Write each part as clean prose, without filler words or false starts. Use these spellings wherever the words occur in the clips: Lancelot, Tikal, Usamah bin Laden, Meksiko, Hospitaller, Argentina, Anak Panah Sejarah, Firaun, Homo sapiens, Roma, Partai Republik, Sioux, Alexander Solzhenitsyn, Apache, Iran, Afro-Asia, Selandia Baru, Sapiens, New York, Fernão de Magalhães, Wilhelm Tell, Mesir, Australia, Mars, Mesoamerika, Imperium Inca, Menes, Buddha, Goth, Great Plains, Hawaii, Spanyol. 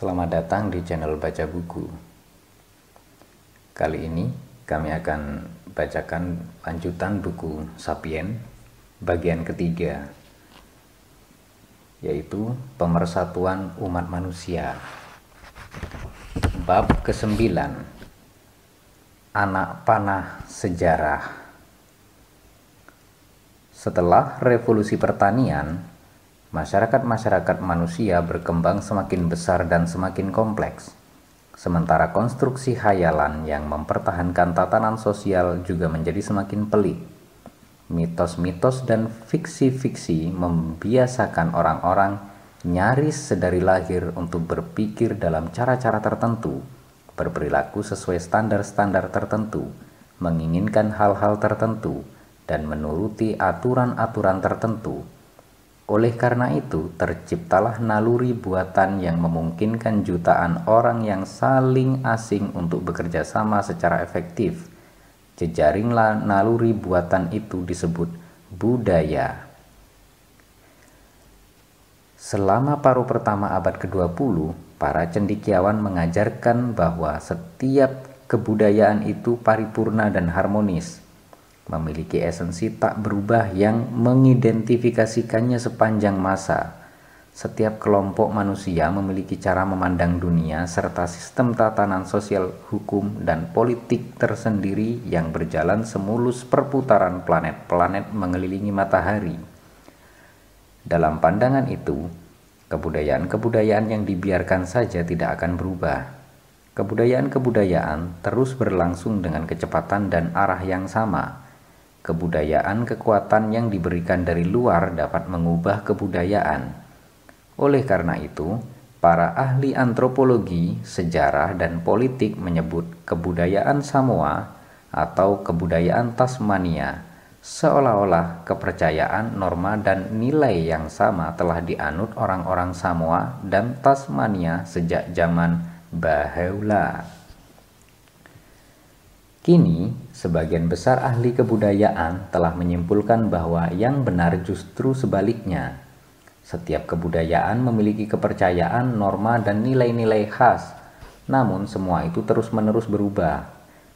Selamat datang di channel Baca Buku. Kali ini kami akan bacakan lanjutan buku Sapiens bagian ketiga, yaitu Pemersatuan Umat Manusia. Bab ke-9, Anak Panah Sejarah. Setelah revolusi pertanian, masyarakat-masyarakat manusia berkembang semakin besar dan semakin kompleks, sementara konstruksi khayalan yang mempertahankan tatanan sosial juga menjadi semakin pelik. Mitos-mitos dan fiksi-fiksi membiasakan orang-orang nyaris sedari lahir untuk berpikir dalam cara-cara tertentu, berperilaku sesuai standar-standar tertentu, menginginkan hal-hal tertentu, dan menuruti aturan-aturan tertentu. Oleh karena itu, terciptalah naluri buatan yang memungkinkan jutaan orang yang saling asing untuk bekerja sama secara efektif. Jejaring naluri buatan itu disebut budaya. Selama paruh pertama abad ke-20, para cendekiawan mengajarkan bahwa setiap kebudayaan itu paripurna dan harmonis, memiliki esensi tak berubah yang mengidentifikasikannya sepanjang masa. Setiap kelompok manusia memiliki cara memandang dunia serta sistem tatanan sosial, hukum, dan politik tersendiri yang berjalan semulus perputaran planet-planet mengelilingi matahari. Dalam pandangan itu, kebudayaan-kebudayaan yang dibiarkan saja tidak akan berubah. Kebudayaan-kebudayaan terus berlangsung dengan kecepatan dan arah yang sama. Kebudayaan kekuatan yang diberikan dari luar dapat mengubah kebudayaan. Oleh karena itu, para ahli antropologi, sejarah, dan politik menyebut kebudayaan Samoa atau kebudayaan Tasmania, seolah-olah kepercayaan, norma, dan nilai yang sama telah dianut orang-orang Samoa dan Tasmania sejak zaman Bahula. Kini, sebagian besar ahli kebudayaan telah menyimpulkan bahwa yang benar justru sebaliknya. Setiap kebudayaan memiliki kepercayaan, norma, dan nilai-nilai khas. Namun, semua itu terus-menerus berubah.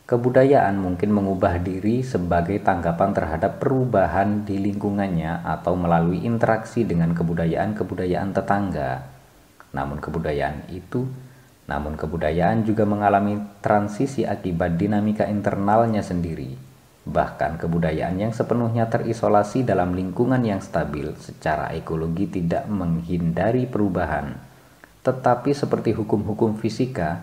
Kebudayaan mungkin mengubah diri sebagai tanggapan terhadap perubahan di lingkungannya atau melalui interaksi dengan kebudayaan-kebudayaan tetangga. Namun kebudayaan juga mengalami transisi akibat dinamika internalnya sendiri. Bahkan kebudayaan yang sepenuhnya terisolasi dalam lingkungan yang stabil secara ekologi tidak menghindari perubahan. Tetapi seperti hukum-hukum fisika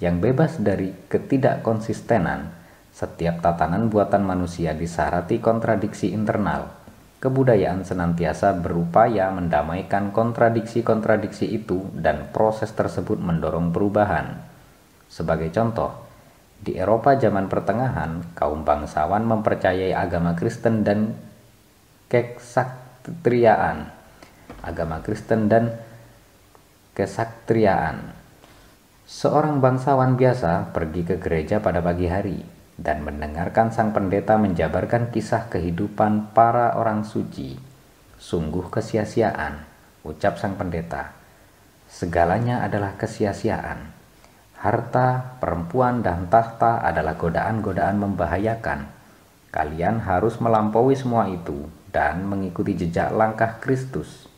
yang bebas dari ketidakkonsistenan, setiap tatanan buatan manusia disarati kontradiksi internal. Kebudayaan senantiasa berupaya mendamaikan kontradiksi-kontradiksi itu dan proses tersebut mendorong perubahan. Sebagai contoh, di Eropa zaman pertengahan, kaum bangsawan mempercayai agama Kristen dan kesaktriaan. Seorang bangsawan biasa pergi ke gereja pada pagi hari dan mendengarkan sang pendeta menjabarkan kisah kehidupan para orang suci. "Sungguh kesia-siaan," ucap sang pendeta. "Segalanya adalah kesia-siaan. Harta, perempuan, dan tahta adalah godaan-godaan membahayakan. Kalian harus melampaui semua itu dan mengikuti jejak langkah Kristus.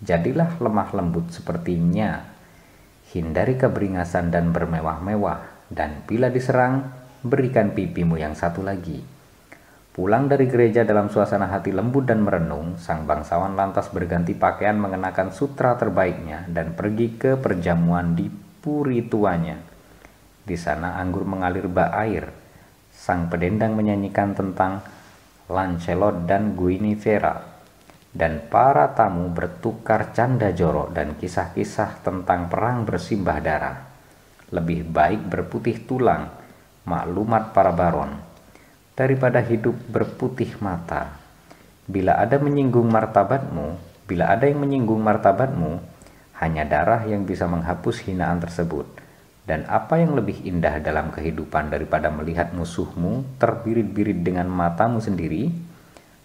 Jadilah lemah lembut sepertinya. Hindari keberingasan dan bermewah-mewah, dan bila diserang, berikan pipimu yang satu lagi." Pulang dari gereja dalam suasana hati lembut dan merenung, sang bangsawan lantas berganti pakaian mengenakan sutra terbaiknya dan pergi ke perjamuan di puri tuanya. Di sana anggur mengalir bak air. Sang pedendang menyanyikan tentang Lancelot dan Guinevere, dan para tamu bertukar canda jorok dan kisah-kisah tentang perang bersimbah darah. "Lebih baik berputih tulang," maklumat para baron, "daripada hidup berputih mata. Bila ada yang menyinggung martabatmu, hanya darah yang bisa menghapus hinaan tersebut. Dan apa yang lebih indah dalam kehidupan daripada melihat musuhmu terbirit-birit dengan matamu sendiri,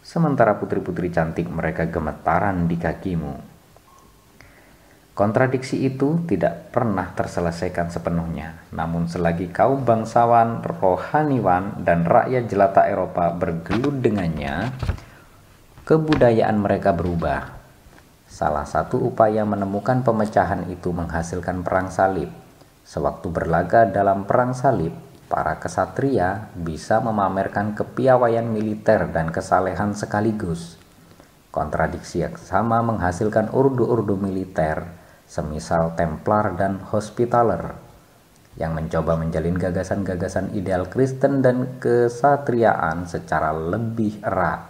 sementara putri-putri cantik mereka gemetaran di kakimu." Kontradiksi itu tidak pernah terselesaikan sepenuhnya, namun selagi kaum bangsawan, rohaniwan, dan rakyat jelata Eropa bergelut dengannya, kebudayaan mereka berubah. Salah satu upaya menemukan pemecahan itu menghasilkan perang salib. Sewaktu berlaga dalam perang salib, para kesatria bisa memamerkan kepiawaian militer dan kesalehan sekaligus. Kontradiksi yang sama menghasilkan urdu-urdu militer, semisal Templar dan Hospitaller, yang mencoba menjalin gagasan-gagasan ideal Kristen dan kesatriaan secara lebih erat.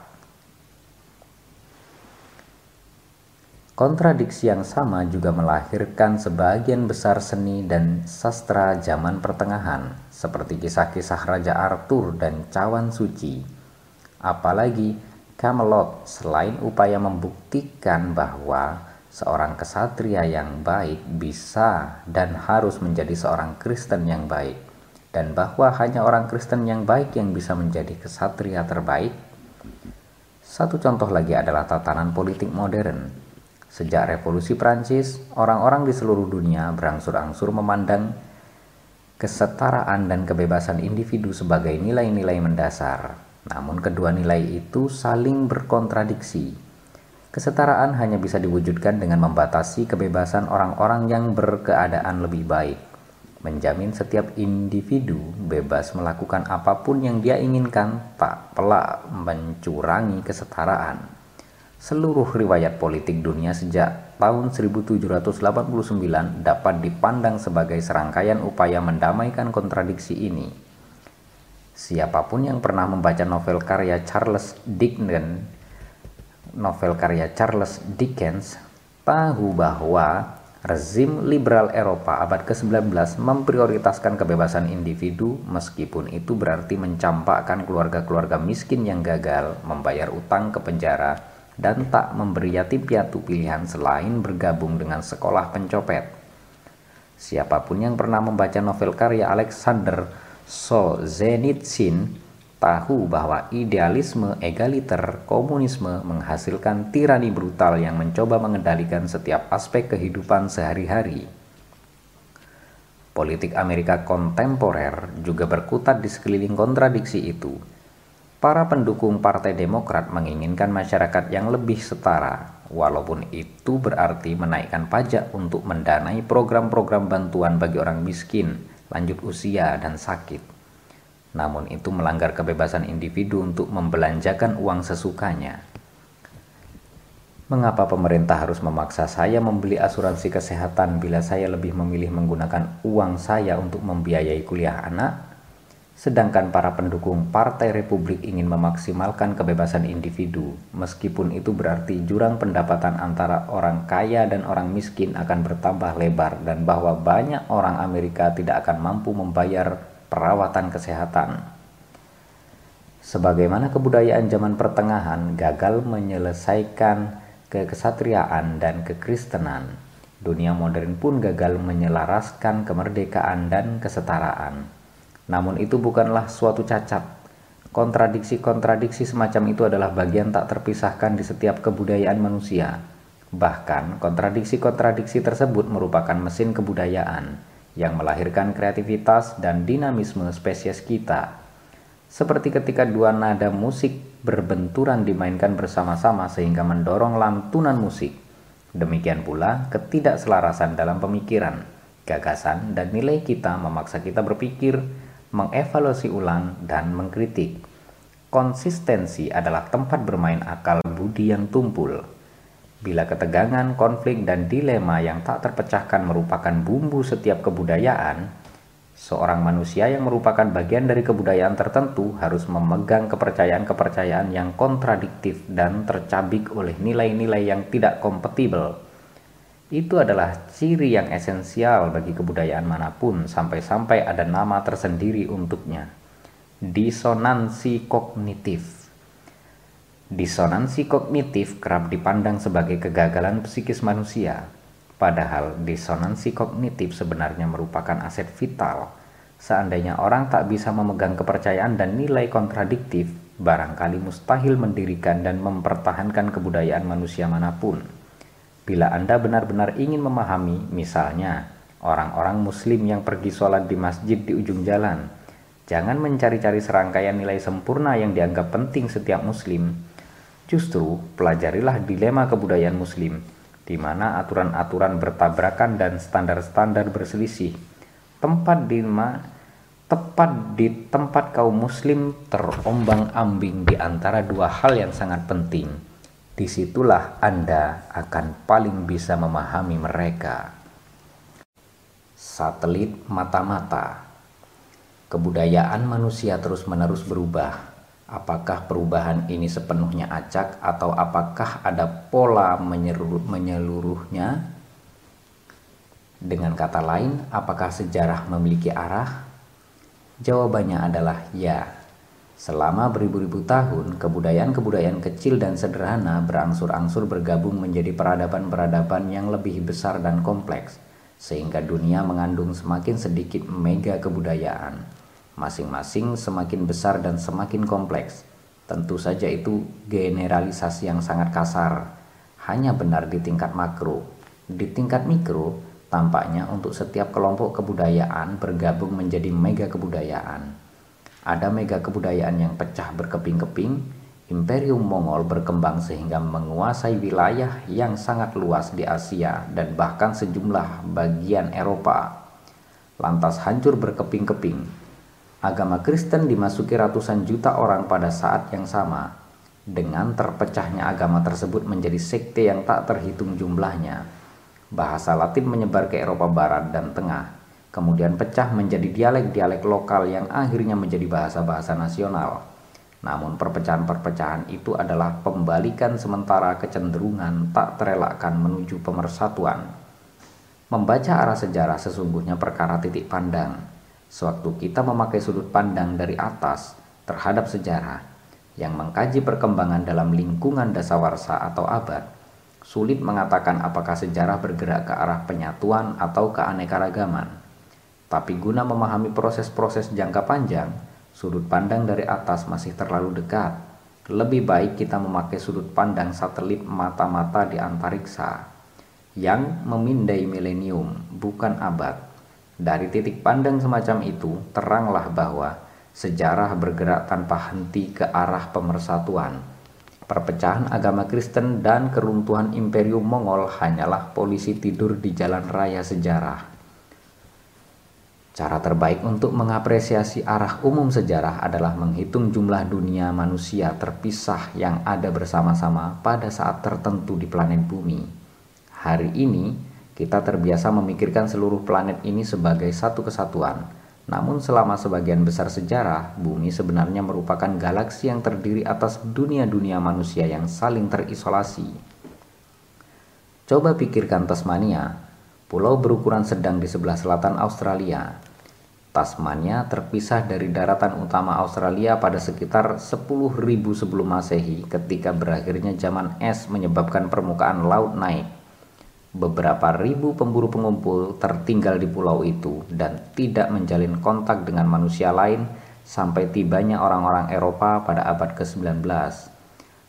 Kontradiksi yang sama juga melahirkan sebagian besar seni dan sastra zaman pertengahan, seperti kisah-kisah Raja Arthur dan Cawan Suci. Apalagi Camelot, selain upaya membuktikan bahwa seorang kesatria yang baik bisa dan harus menjadi seorang Kristen yang baik, dan bahwa hanya orang Kristen yang baik yang bisa menjadi kesatria terbaik. Satu contoh lagi adalah tatanan politik modern. Sejak Revolusi Prancis, orang-orang di seluruh dunia berangsur-angsur memandang kesetaraan dan kebebasan individu sebagai nilai-nilai mendasar. Namun kedua nilai itu saling berkontradiksi. Kesetaraan hanya bisa diwujudkan dengan membatasi kebebasan orang-orang yang berkeadaan lebih baik, menjamin setiap individu bebas melakukan apapun yang dia inginkan, tak pelak mencurangi kesetaraan. Seluruh riwayat politik dunia sejak tahun 1789 dapat dipandang sebagai serangkaian upaya mendamaikan kontradiksi ini. Siapapun yang pernah membaca novel karya Charles Dickens tahu bahwa rezim liberal Eropa abad ke-19 memprioritaskan kebebasan individu, meskipun itu berarti mencampakkan keluarga-keluarga miskin yang gagal membayar utang ke penjara dan tak memberi yatim piatu pilihan selain bergabung dengan sekolah pencopet. Siapapun yang pernah membaca novel karya Alexander Solzhenitsyn tahu bahwa idealisme egaliter komunisme menghasilkan tirani brutal yang mencoba mengendalikan setiap aspek kehidupan sehari-hari. Politik Amerika kontemporer juga berkutat di sekeliling kontradiksi itu. Para pendukung Partai Demokrat menginginkan masyarakat yang lebih setara, walaupun itu berarti menaikkan pajak untuk mendanai program-program bantuan bagi orang miskin, lanjut usia, dan sakit. Namun itu melanggar kebebasan individu untuk membelanjakan uang sesukanya. Mengapa pemerintah harus memaksa saya membeli asuransi kesehatan bila saya lebih memilih menggunakan uang saya untuk membiayai kuliah anak? Sedangkan para pendukung Partai Republik ingin memaksimalkan kebebasan individu, meskipun itu berarti jurang pendapatan antara orang kaya dan orang miskin akan bertambah lebar, dan bahwa banyak orang Amerika tidak akan mampu membayar perawatan kesehatan. Sebagaimana kebudayaan zaman pertengahan gagal menyelesaikan kekesatriaan dan kekristenan, dunia modern pun gagal menyelaraskan kemerdekaan dan kesetaraan. Namun itu bukanlah suatu cacat. Kontradiksi-kontradiksi semacam itu adalah bagian tak terpisahkan di setiap kebudayaan manusia. Bahkan, kontradiksi-kontradiksi tersebut merupakan mesin kebudayaan yang melahirkan kreativitas dan dinamisme spesies kita. Seperti ketika dua nada musik berbenturan dimainkan bersama-sama sehingga mendorong lantunan musik. Demikian pula ketidakselarasan dalam pemikiran, gagasan, dan nilai kita memaksa kita berpikir, mengevaluasi ulang, dan mengkritik. Konsistensi adalah tempat bermain akal budi yang tumpul. Bila ketegangan, konflik, dan dilema yang tak terpecahkan merupakan bumbu setiap kebudayaan, seorang manusia yang merupakan bagian dari kebudayaan tertentu harus memegang kepercayaan-kepercayaan yang kontradiktif dan tercabik oleh nilai-nilai yang tidak kompatibel. Itu adalah ciri yang esensial bagi kebudayaan manapun, sampai-sampai ada nama tersendiri untuknya. Disonansi kognitif. Disonansi kognitif kerap dipandang sebagai kegagalan psikis manusia. Padahal disonansi kognitif sebenarnya merupakan aset vital. Seandainya orang tak bisa memegang kepercayaan dan nilai kontradiktif, barangkali mustahil mendirikan dan mempertahankan kebudayaan manusia manapun. Bila Anda benar-benar ingin memahami, misalnya, orang-orang Muslim yang pergi sholat di masjid di ujung jalan, jangan mencari-cari serangkaian nilai sempurna yang dianggap penting setiap Muslim. Justru, pelajarilah dilema kebudayaan Muslim, di mana aturan-aturan bertabrakan dan standar-standar berselisih. Tepat di tempat kaum Muslim terombang-ambing di antara dua hal yang sangat penting. Disitulah Anda akan paling bisa memahami mereka. Satelit mata-mata. Kebudayaan manusia terus-menerus berubah. Apakah perubahan ini sepenuhnya acak atau apakah ada pola menyeluruhnya? Dengan kata lain, apakah sejarah memiliki arah? Jawabannya adalah ya. Selama beribu-ribu tahun, kebudayaan-kebudayaan kecil dan sederhana berangsur-angsur bergabung menjadi peradaban-peradaban yang lebih besar dan kompleks, sehingga dunia mengandung semakin sedikit mega kebudayaan, masing-masing semakin besar dan semakin kompleks. Tentu saja itu generalisasi yang sangat kasar, hanya benar di tingkat makro. Di tingkat mikro, tampaknya untuk setiap kelompok kebudayaan bergabung menjadi mega kebudayaan. Ada mega kebudayaan yang pecah berkeping-keping. Imperium Mongol berkembang sehingga menguasai wilayah yang sangat luas di Asia dan bahkan sejumlah bagian Eropa. Lantas hancur berkeping-keping. Agama Kristen dimasuki ratusan juta orang pada saat yang sama. Dengan terpecahnya agama tersebut menjadi sekte yang tak terhitung jumlahnya. Bahasa Latin menyebar ke Eropa Barat dan Tengah, kemudian pecah menjadi dialek-dialek lokal yang akhirnya menjadi bahasa-bahasa nasional. Namun perpecahan-perpecahan itu adalah pembalikan sementara kecenderungan tak terelakkan menuju pemersatuan. Membaca arah sejarah sesungguhnya perkara titik pandang. Sewaktu kita memakai sudut pandang dari atas terhadap sejarah, yang mengkaji perkembangan dalam lingkungan dasawarsa atau abad, sulit mengatakan apakah sejarah bergerak ke arah penyatuan atau keanekaragaman. Tapi guna memahami proses-proses jangka panjang, sudut pandang dari atas masih terlalu dekat. Lebih baik kita memakai sudut pandang satelit mata-mata di antariksa, yang memindai milenium, bukan abad. Dari titik pandang semacam itu, teranglah bahwa sejarah bergerak tanpa henti ke arah pemersatuan. Perpecahan agama Kristen dan keruntuhan Imperium Mongol hanyalah polisi tidur di jalan raya sejarah. Cara terbaik untuk mengapresiasi arah umum sejarah adalah menghitung jumlah dunia manusia terpisah yang ada bersama-sama pada saat tertentu di planet bumi. Hari ini, kita terbiasa memikirkan seluruh planet ini sebagai satu kesatuan. Namun selama sebagian besar sejarah, bumi sebenarnya merupakan galaksi yang terdiri atas dunia-dunia manusia yang saling terisolasi. Coba pikirkan Tasmania, pulau berukuran sedang di sebelah selatan Australia. Tasmania terpisah dari daratan utama Australia pada sekitar 10.000 sebelum Masehi ketika berakhirnya zaman es menyebabkan permukaan laut naik. Beberapa ribu pemburu-pengumpul tertinggal di pulau itu dan tidak menjalin kontak dengan manusia lain sampai tibanya orang-orang Eropa pada abad ke-19.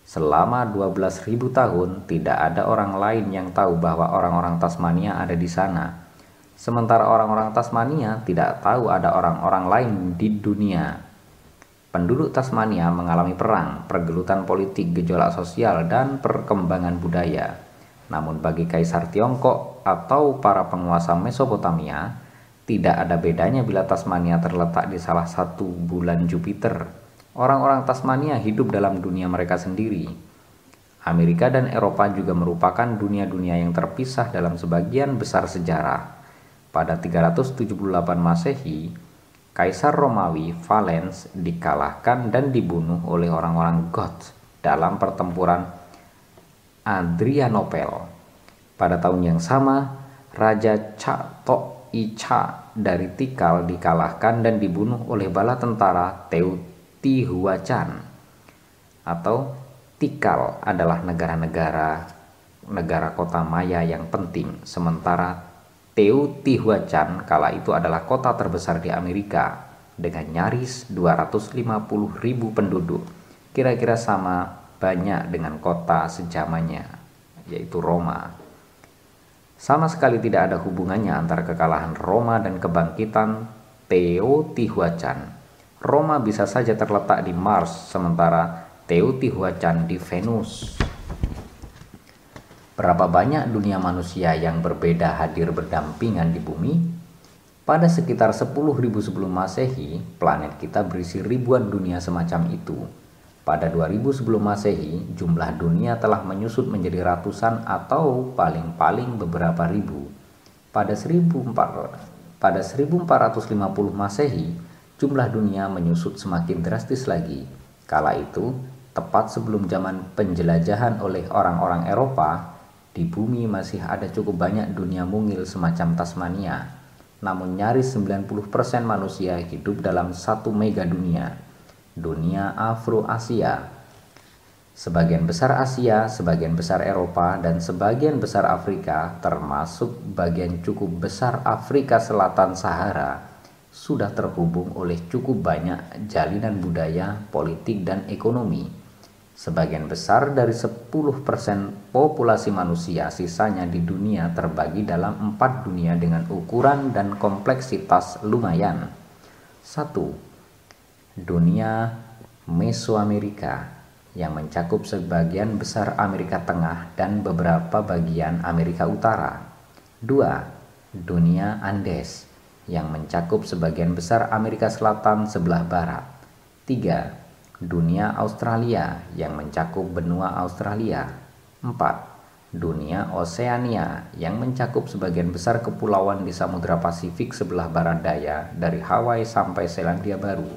Selama 12.000 tahun, tidak ada orang lain yang tahu bahwa orang-orang Tasmania ada di sana. Sementara orang-orang Tasmania tidak tahu ada orang-orang lain di dunia. Penduduk Tasmania mengalami perang, pergelutan politik, gejolak sosial, dan perkembangan budaya. Namun bagi Kaisar Tiongkok atau para penguasa Mesopotamia, tidak ada bedanya bila Tasmania terletak di salah satu bulan Jupiter. Orang-orang Tasmania hidup dalam dunia mereka sendiri. Amerika dan Eropa juga merupakan dunia-dunia yang terpisah dalam sebagian besar sejarah. Pada 378 Masehi, Kaisar Romawi Valens dikalahkan dan dibunuh oleh orang-orang Goth dalam pertempuran Adrianopel. Pada tahun yang sama, Raja Catoica dari Tikal dikalahkan dan dibunuh oleh bala tentara Teotihuacan. Atau Tikal adalah negara kota maya yang penting, sementara Teotihuacan kala itu adalah kota terbesar di Amerika dengan nyaris 250.000 penduduk, kira-kira sama banyak dengan kota sejamannya, yaitu Roma. Sama sekali tidak ada hubungannya antara kekalahan Roma dan kebangkitan Teotihuacan. Roma bisa saja terletak di Mars, sementara Teotihuacan di Venus. Berapa banyak dunia manusia yang berbeda hadir berdampingan di bumi? Pada sekitar 10.000 sebelum Masehi, planet kita berisi ribuan dunia semacam itu. Pada 2000 sebelum Masehi, jumlah dunia telah menyusut menjadi ratusan atau paling-paling beberapa ribu. Pada 1450 Masehi, jumlah dunia menyusut semakin drastis lagi. Kala itu, tepat sebelum zaman penjelajahan oleh orang-orang Eropa, di bumi masih ada cukup banyak dunia mungil semacam Tasmania. Namun nyaris 90% manusia hidup dalam satu mega dunia. Dunia Afro-Asia. Sebagian besar Asia, sebagian besar Eropa, dan sebagian besar Afrika, termasuk bagian cukup besar Afrika Selatan Sahara, sudah terhubung oleh cukup banyak jalinan budaya, politik, dan ekonomi. Sebagian besar dari 10% populasi manusia sisanya di dunia terbagi dalam 4 dunia dengan ukuran dan kompleksitas lumayan. 1. Dunia Mesoamerika, yang mencakup sebagian besar Amerika Tengah dan beberapa bagian Amerika Utara. 2. Dunia Andes, yang mencakup sebagian besar Amerika Selatan sebelah barat. 3. Dunia Australia, yang mencakup benua Australia. 4. Dunia Oseania, yang mencakup sebagian besar kepulauan di Samudra Pasifik sebelah barat daya dari Hawaii sampai Selandia Baru.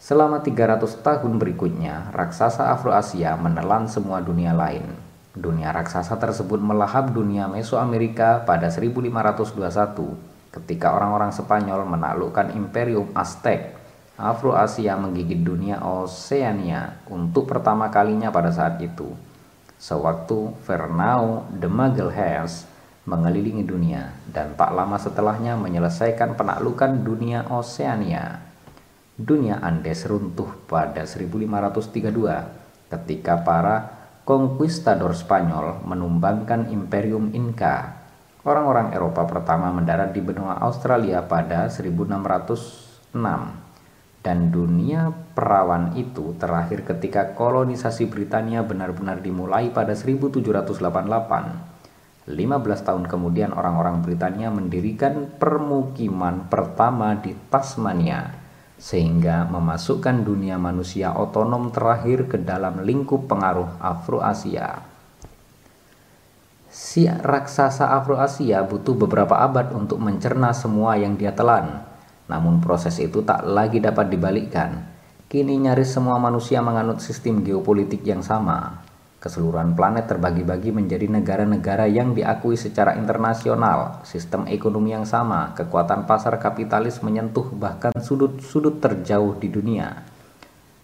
Selama 300 tahun berikutnya, raksasa Afro-Asia menelan semua dunia lain. Dunia raksasa tersebut melahap dunia Mesoamerika pada 1521, ketika orang-orang Spanyol menaklukkan Imperium Aztec. Afro-Asia menggigit dunia Oseania untuk pertama kalinya pada saat itu, sewaktu Fernão de Magalhães mengelilingi dunia dan tak lama setelahnya menyelesaikan penaklukan dunia Oseania. Dunia Andes runtuh pada 1532 ketika para konkuistador Spanyol menumbangkan Imperium Inca. Orang-orang Eropa pertama mendarat di benua Australia pada 1606 dan dunia perawan itu terakhir ketika kolonisasi Britania benar-benar dimulai pada 1788. 15 tahun kemudian orang-orang Britania mendirikan permukiman pertama di Tasmania, sehingga memasukkan dunia manusia otonom terakhir ke dalam lingkup pengaruh Afro-Asia. Si raksasa Afro-Asia butuh beberapa abad untuk mencerna semua yang dia telan. Namun proses itu tak lagi dapat dibalikkan. Kini nyaris semua manusia menganut sistem geopolitik yang sama. Keseluruhan planet terbagi-bagi menjadi negara-negara yang diakui secara internasional, sistem ekonomi yang sama, kekuatan pasar kapitalis menyentuh bahkan sudut-sudut terjauh di dunia.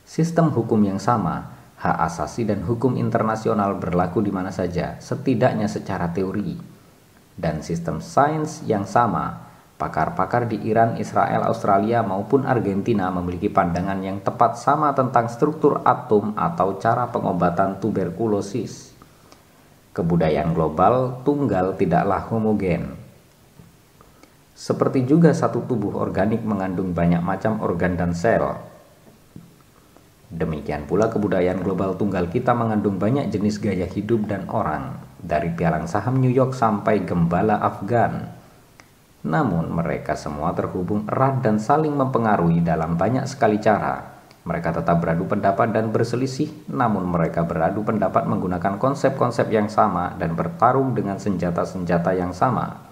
Sistem hukum yang sama, hak asasi dan hukum internasional berlaku di mana saja, setidaknya secara teori. Dan sistem sains yang sama, pakar-pakar di Iran, Israel, Australia, maupun Argentina memiliki pandangan yang tepat sama tentang struktur atom atau cara pengobatan tuberkulosis. Kebudayaan global tunggal tidaklah homogen. Seperti juga satu tubuh organik mengandung banyak macam organ dan sel, demikian pula kebudayaan global tunggal kita mengandung banyak jenis gaya hidup dan orang, dari pialang saham New York sampai gembala Afgan. Namun mereka semua terhubung erat dan saling mempengaruhi dalam banyak sekali cara. Mereka tetap beradu pendapat dan berselisih, namun mereka beradu pendapat menggunakan konsep-konsep yang sama dan bertarung dengan senjata-senjata yang sama.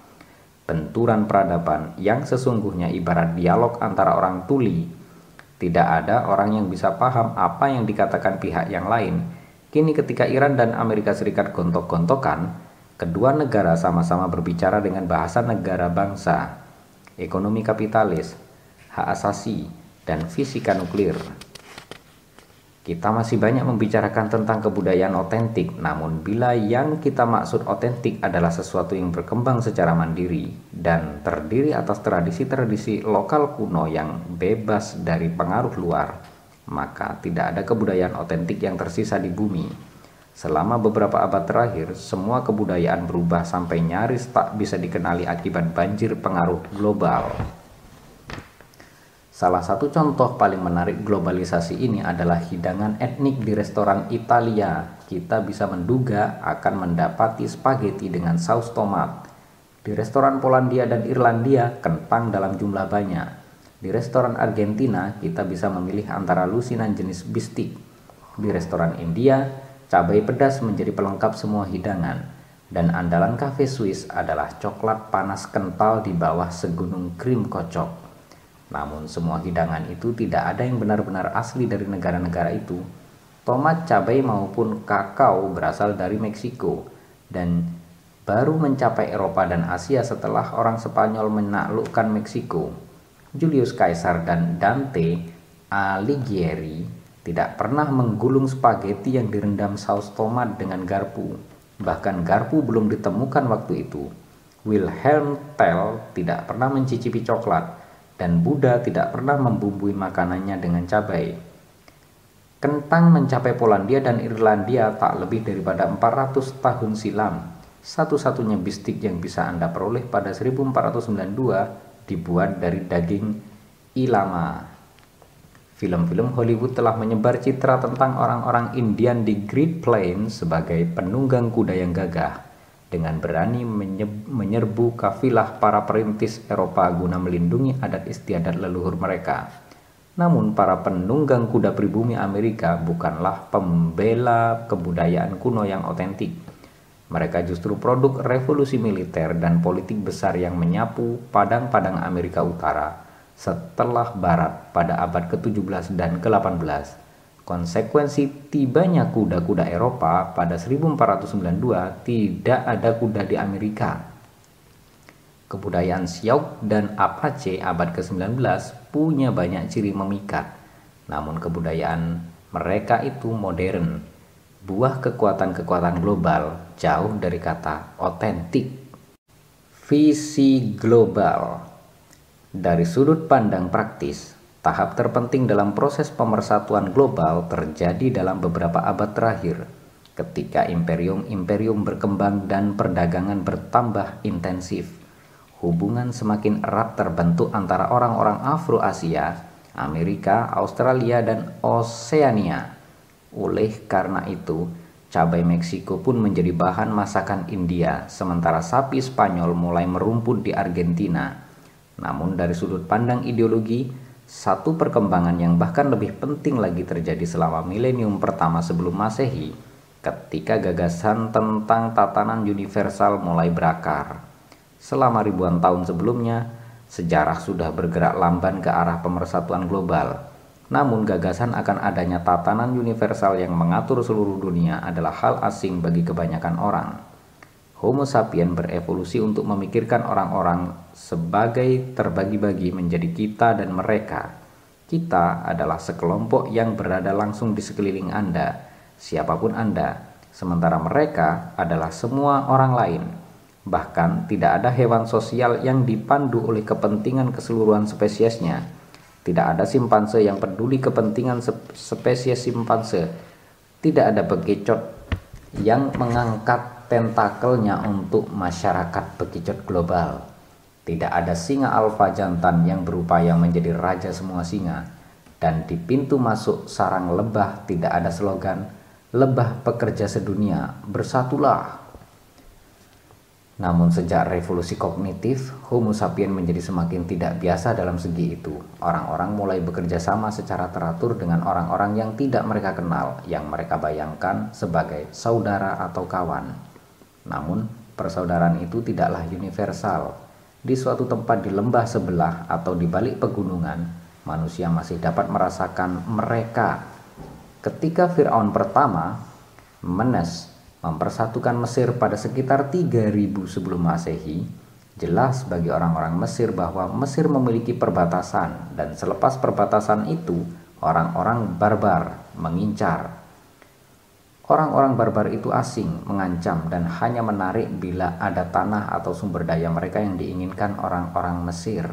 Benturan peradaban yang sesungguhnya ibarat dialog antara orang tuli. Tidak ada orang yang bisa paham apa yang dikatakan pihak yang lain. Kini ketika Iran dan Amerika Serikat gontok-gontokan, kedua negara sama-sama berbicara dengan bahasa negara bangsa, ekonomi kapitalis, hak asasi, dan fisika nuklir. Kita masih banyak membicarakan tentang kebudayaan otentik, namun bila yang kita maksud otentik adalah sesuatu yang berkembang secara mandiri dan terdiri atas tradisi-tradisi lokal kuno yang bebas dari pengaruh luar, maka tidak ada kebudayaan otentik yang tersisa di bumi. Selama beberapa abad terakhir, semua kebudayaan berubah sampai nyaris tak bisa dikenali akibat banjir pengaruh global. Salah satu contoh paling menarik globalisasi ini adalah hidangan etnik di restoran Italia. Kita bisa menduga akan mendapati spaghetti dengan saus tomat. Di restoran Polandia dan Irlandia, kentang dalam jumlah banyak. Di restoran Argentina, kita bisa memilih antara lusinan jenis bistik. Di restoran India, cabai pedas menjadi pelengkap semua hidangan, dan andalan cafe Swiss adalah coklat panas kental di bawah segunung krim kocok. Namun semua hidangan itu tidak ada yang benar-benar asli dari negara-negara itu. Tomat, cabai maupun kakao berasal dari Meksiko, dan baru mencapai Eropa dan Asia setelah orang Spanyol menaklukkan Meksiko. Julius Caesar dan Dante Alighieri tidak pernah menggulung spaghetti yang direndam saus tomat dengan garpu. Bahkan garpu belum ditemukan waktu itu. Wilhelm Tell tidak pernah mencicipi coklat, dan Buddha tidak pernah membumbui makanannya dengan cabai. Kentang mencapai Polandia dan Irlandia tak lebih daripada 400 tahun silam. Satu-satunya bistik yang bisa Anda peroleh pada 1492 dibuat dari daging ilama. Film-film Hollywood telah menyebar citra tentang orang-orang Indian di Great Plains sebagai penunggang kuda yang gagah, dengan berani menyerbu kafilah para perintis Eropa guna melindungi adat istiadat leluhur mereka. Namun para penunggang kuda pribumi Amerika bukanlah pembela kebudayaan kuno yang otentik. Mereka justru produk revolusi militer dan politik besar yang menyapu padang-padang Amerika Utara setelah Barat pada abad ke-17 dan ke-18. Konsekuensi tibanya kuda-kuda Eropa pada 1492 tidak ada kuda di Amerika. Kebudayaan Sioux dan Apache abad ke-19 punya banyak ciri memikat, namun kebudayaan mereka itu modern, buah kekuatan-kekuatan global, jauh dari kata otentik. Visi global. Dari sudut pandang praktis, tahap terpenting dalam proses pemersatuan global terjadi dalam beberapa abad terakhir, ketika imperium-imperium berkembang dan perdagangan bertambah intensif. Hubungan semakin erat terbentuk antara orang-orang Afro-Asia, Amerika, Australia, dan Oseania. Oleh karena itu, cabai Meksiko pun menjadi bahan masakan India, sementara sapi Spanyol mulai merumput di Argentina. Namun dari sudut pandang ideologi, satu perkembangan yang bahkan lebih penting lagi terjadi selama milenium pertama sebelum Masehi, ketika gagasan tentang tatanan universal mulai berakar. Selama ribuan tahun sebelumnya, sejarah sudah bergerak lamban ke arah pemersatuan global. Namun gagasan akan adanya tatanan universal yang mengatur seluruh dunia adalah hal asing bagi kebanyakan orang. Homo sapiens berevolusi untuk memikirkan orang-orang sebagai terbagi-bagi menjadi kita dan mereka. Kita adalah sekelompok yang berada langsung di sekeliling Anda, siapapun Anda, sementara mereka adalah semua orang lain. Bahkan tidak ada hewan sosial yang dipandu oleh kepentingan keseluruhan spesiesnya. Tidak ada simpanse yang peduli kepentingan spesies simpanse. Tidak ada bekicot yang mengangkat tentakelnya untuk masyarakat bekicot global. Tidak ada singa alfa jantan yang berupaya menjadi raja semua singa. Dan di pintu masuk sarang lebah tidak ada slogan "Lebah pekerja sedunia, bersatulah". Namun sejak revolusi kognitif, Homo sapiens menjadi semakin tidak biasa dalam segi itu. Orang-orang mulai bekerja sama secara teratur dengan orang-orang yang tidak mereka kenal, yang mereka bayangkan sebagai saudara atau kawan. Namun, persaudaraan itu tidaklah universal. Di suatu tempat di lembah sebelah atau di balik pegunungan, manusia masih dapat merasakan mereka. Ketika Firaun pertama, Menes, mempersatukan Mesir pada sekitar 3000 sebelum Masehi, jelas bagi orang-orang Mesir bahwa Mesir memiliki perbatasan, dan selepas perbatasan itu, orang-orang barbar mengincar. Orang-orang barbar itu asing, mengancam, dan hanya menarik bila ada tanah atau sumber daya mereka yang diinginkan orang-orang Mesir.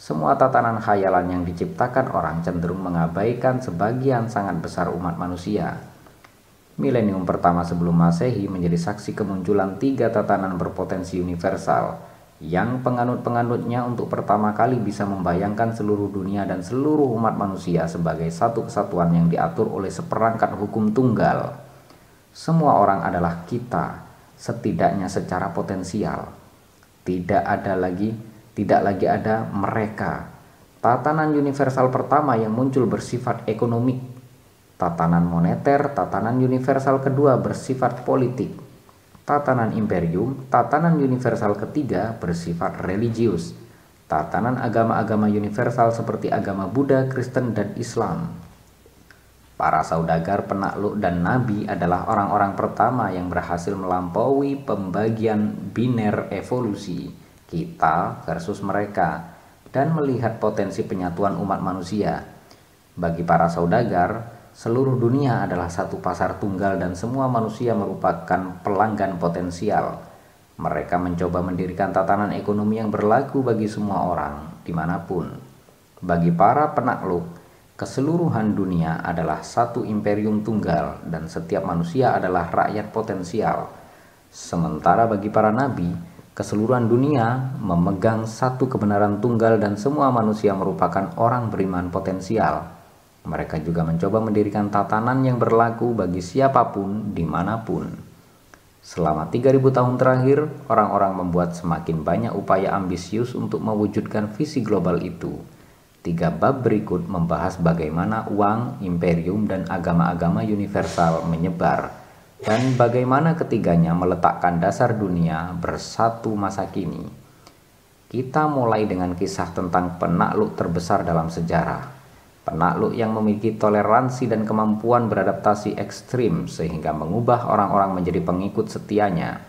Semua tatanan khayalan yang diciptakan orang cenderung mengabaikan sebagian sangat besar umat manusia. milenium pertama sebelum Masehi menjadi saksi kemunculan tiga tatanan berpotensi universal yang penganut-penganutnya untuk pertama kali bisa membayangkan seluruh dunia dan seluruh umat manusia sebagai satu kesatuan yang diatur oleh seperangkat hukum tunggal. Semua orang adalah kita, setidaknya secara potensial. Tidak lagi ada mereka. Tatanan universal pertama yang muncul bersifat ekonomik. Tatanan moneter, tatanan universal kedua bersifat politik. Tatanan imperium, tatanan universal ketiga bersifat religius. Tatanan agama-agama universal seperti agama Buddha, Kristen, dan Islam. Para saudagar, penakluk, dan nabi adalah orang-orang pertama yang berhasil melampaui pembagian biner evolusi, kita versus mereka, dan melihat potensi penyatuan umat manusia. Bagi para saudagar, seluruh dunia adalah satu pasar tunggal dan semua manusia merupakan pelanggan potensial. Mereka mencoba mendirikan tatanan ekonomi yang berlaku bagi semua orang, dimanapun. Bagi para penakluk, keseluruhan dunia adalah satu imperium tunggal dan setiap manusia adalah rakyat potensial. Sementara bagi para nabi, keseluruhan dunia memegang satu kebenaran tunggal dan semua manusia merupakan orang beriman potensial. Mereka juga mencoba mendirikan tatanan yang berlaku bagi siapapun, dimanapun. Selama 3000 tahun terakhir, orang-orang membuat semakin banyak upaya ambisius untuk mewujudkan visi global itu. 3 bab berikut membahas bagaimana uang, imperium, dan agama-agama universal menyebar, dan bagaimana ketiganya meletakkan dasar dunia bersatu masa kini. Kita mulai dengan kisah tentang penakluk terbesar dalam sejarah. Penakluk yang memiliki toleransi dan kemampuan beradaptasi ekstrim sehingga mengubah orang-orang menjadi pengikut setianya.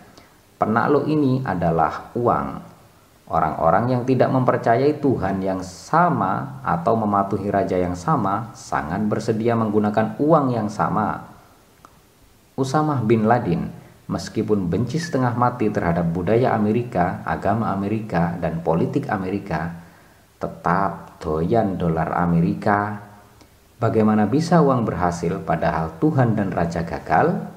Penakluk ini adalah uang. Orang-orang yang tidak mempercayai Tuhan yang sama atau mematuhi raja yang sama sangat bersedia menggunakan uang yang sama. Usamah bin Laden, meskipun benci setengah mati terhadap budaya Amerika, agama Amerika, dan politik Amerika, tetap doyan dolar Amerika. Bagaimana bisa uang berhasil padahal Tuhan dan Raja gagal?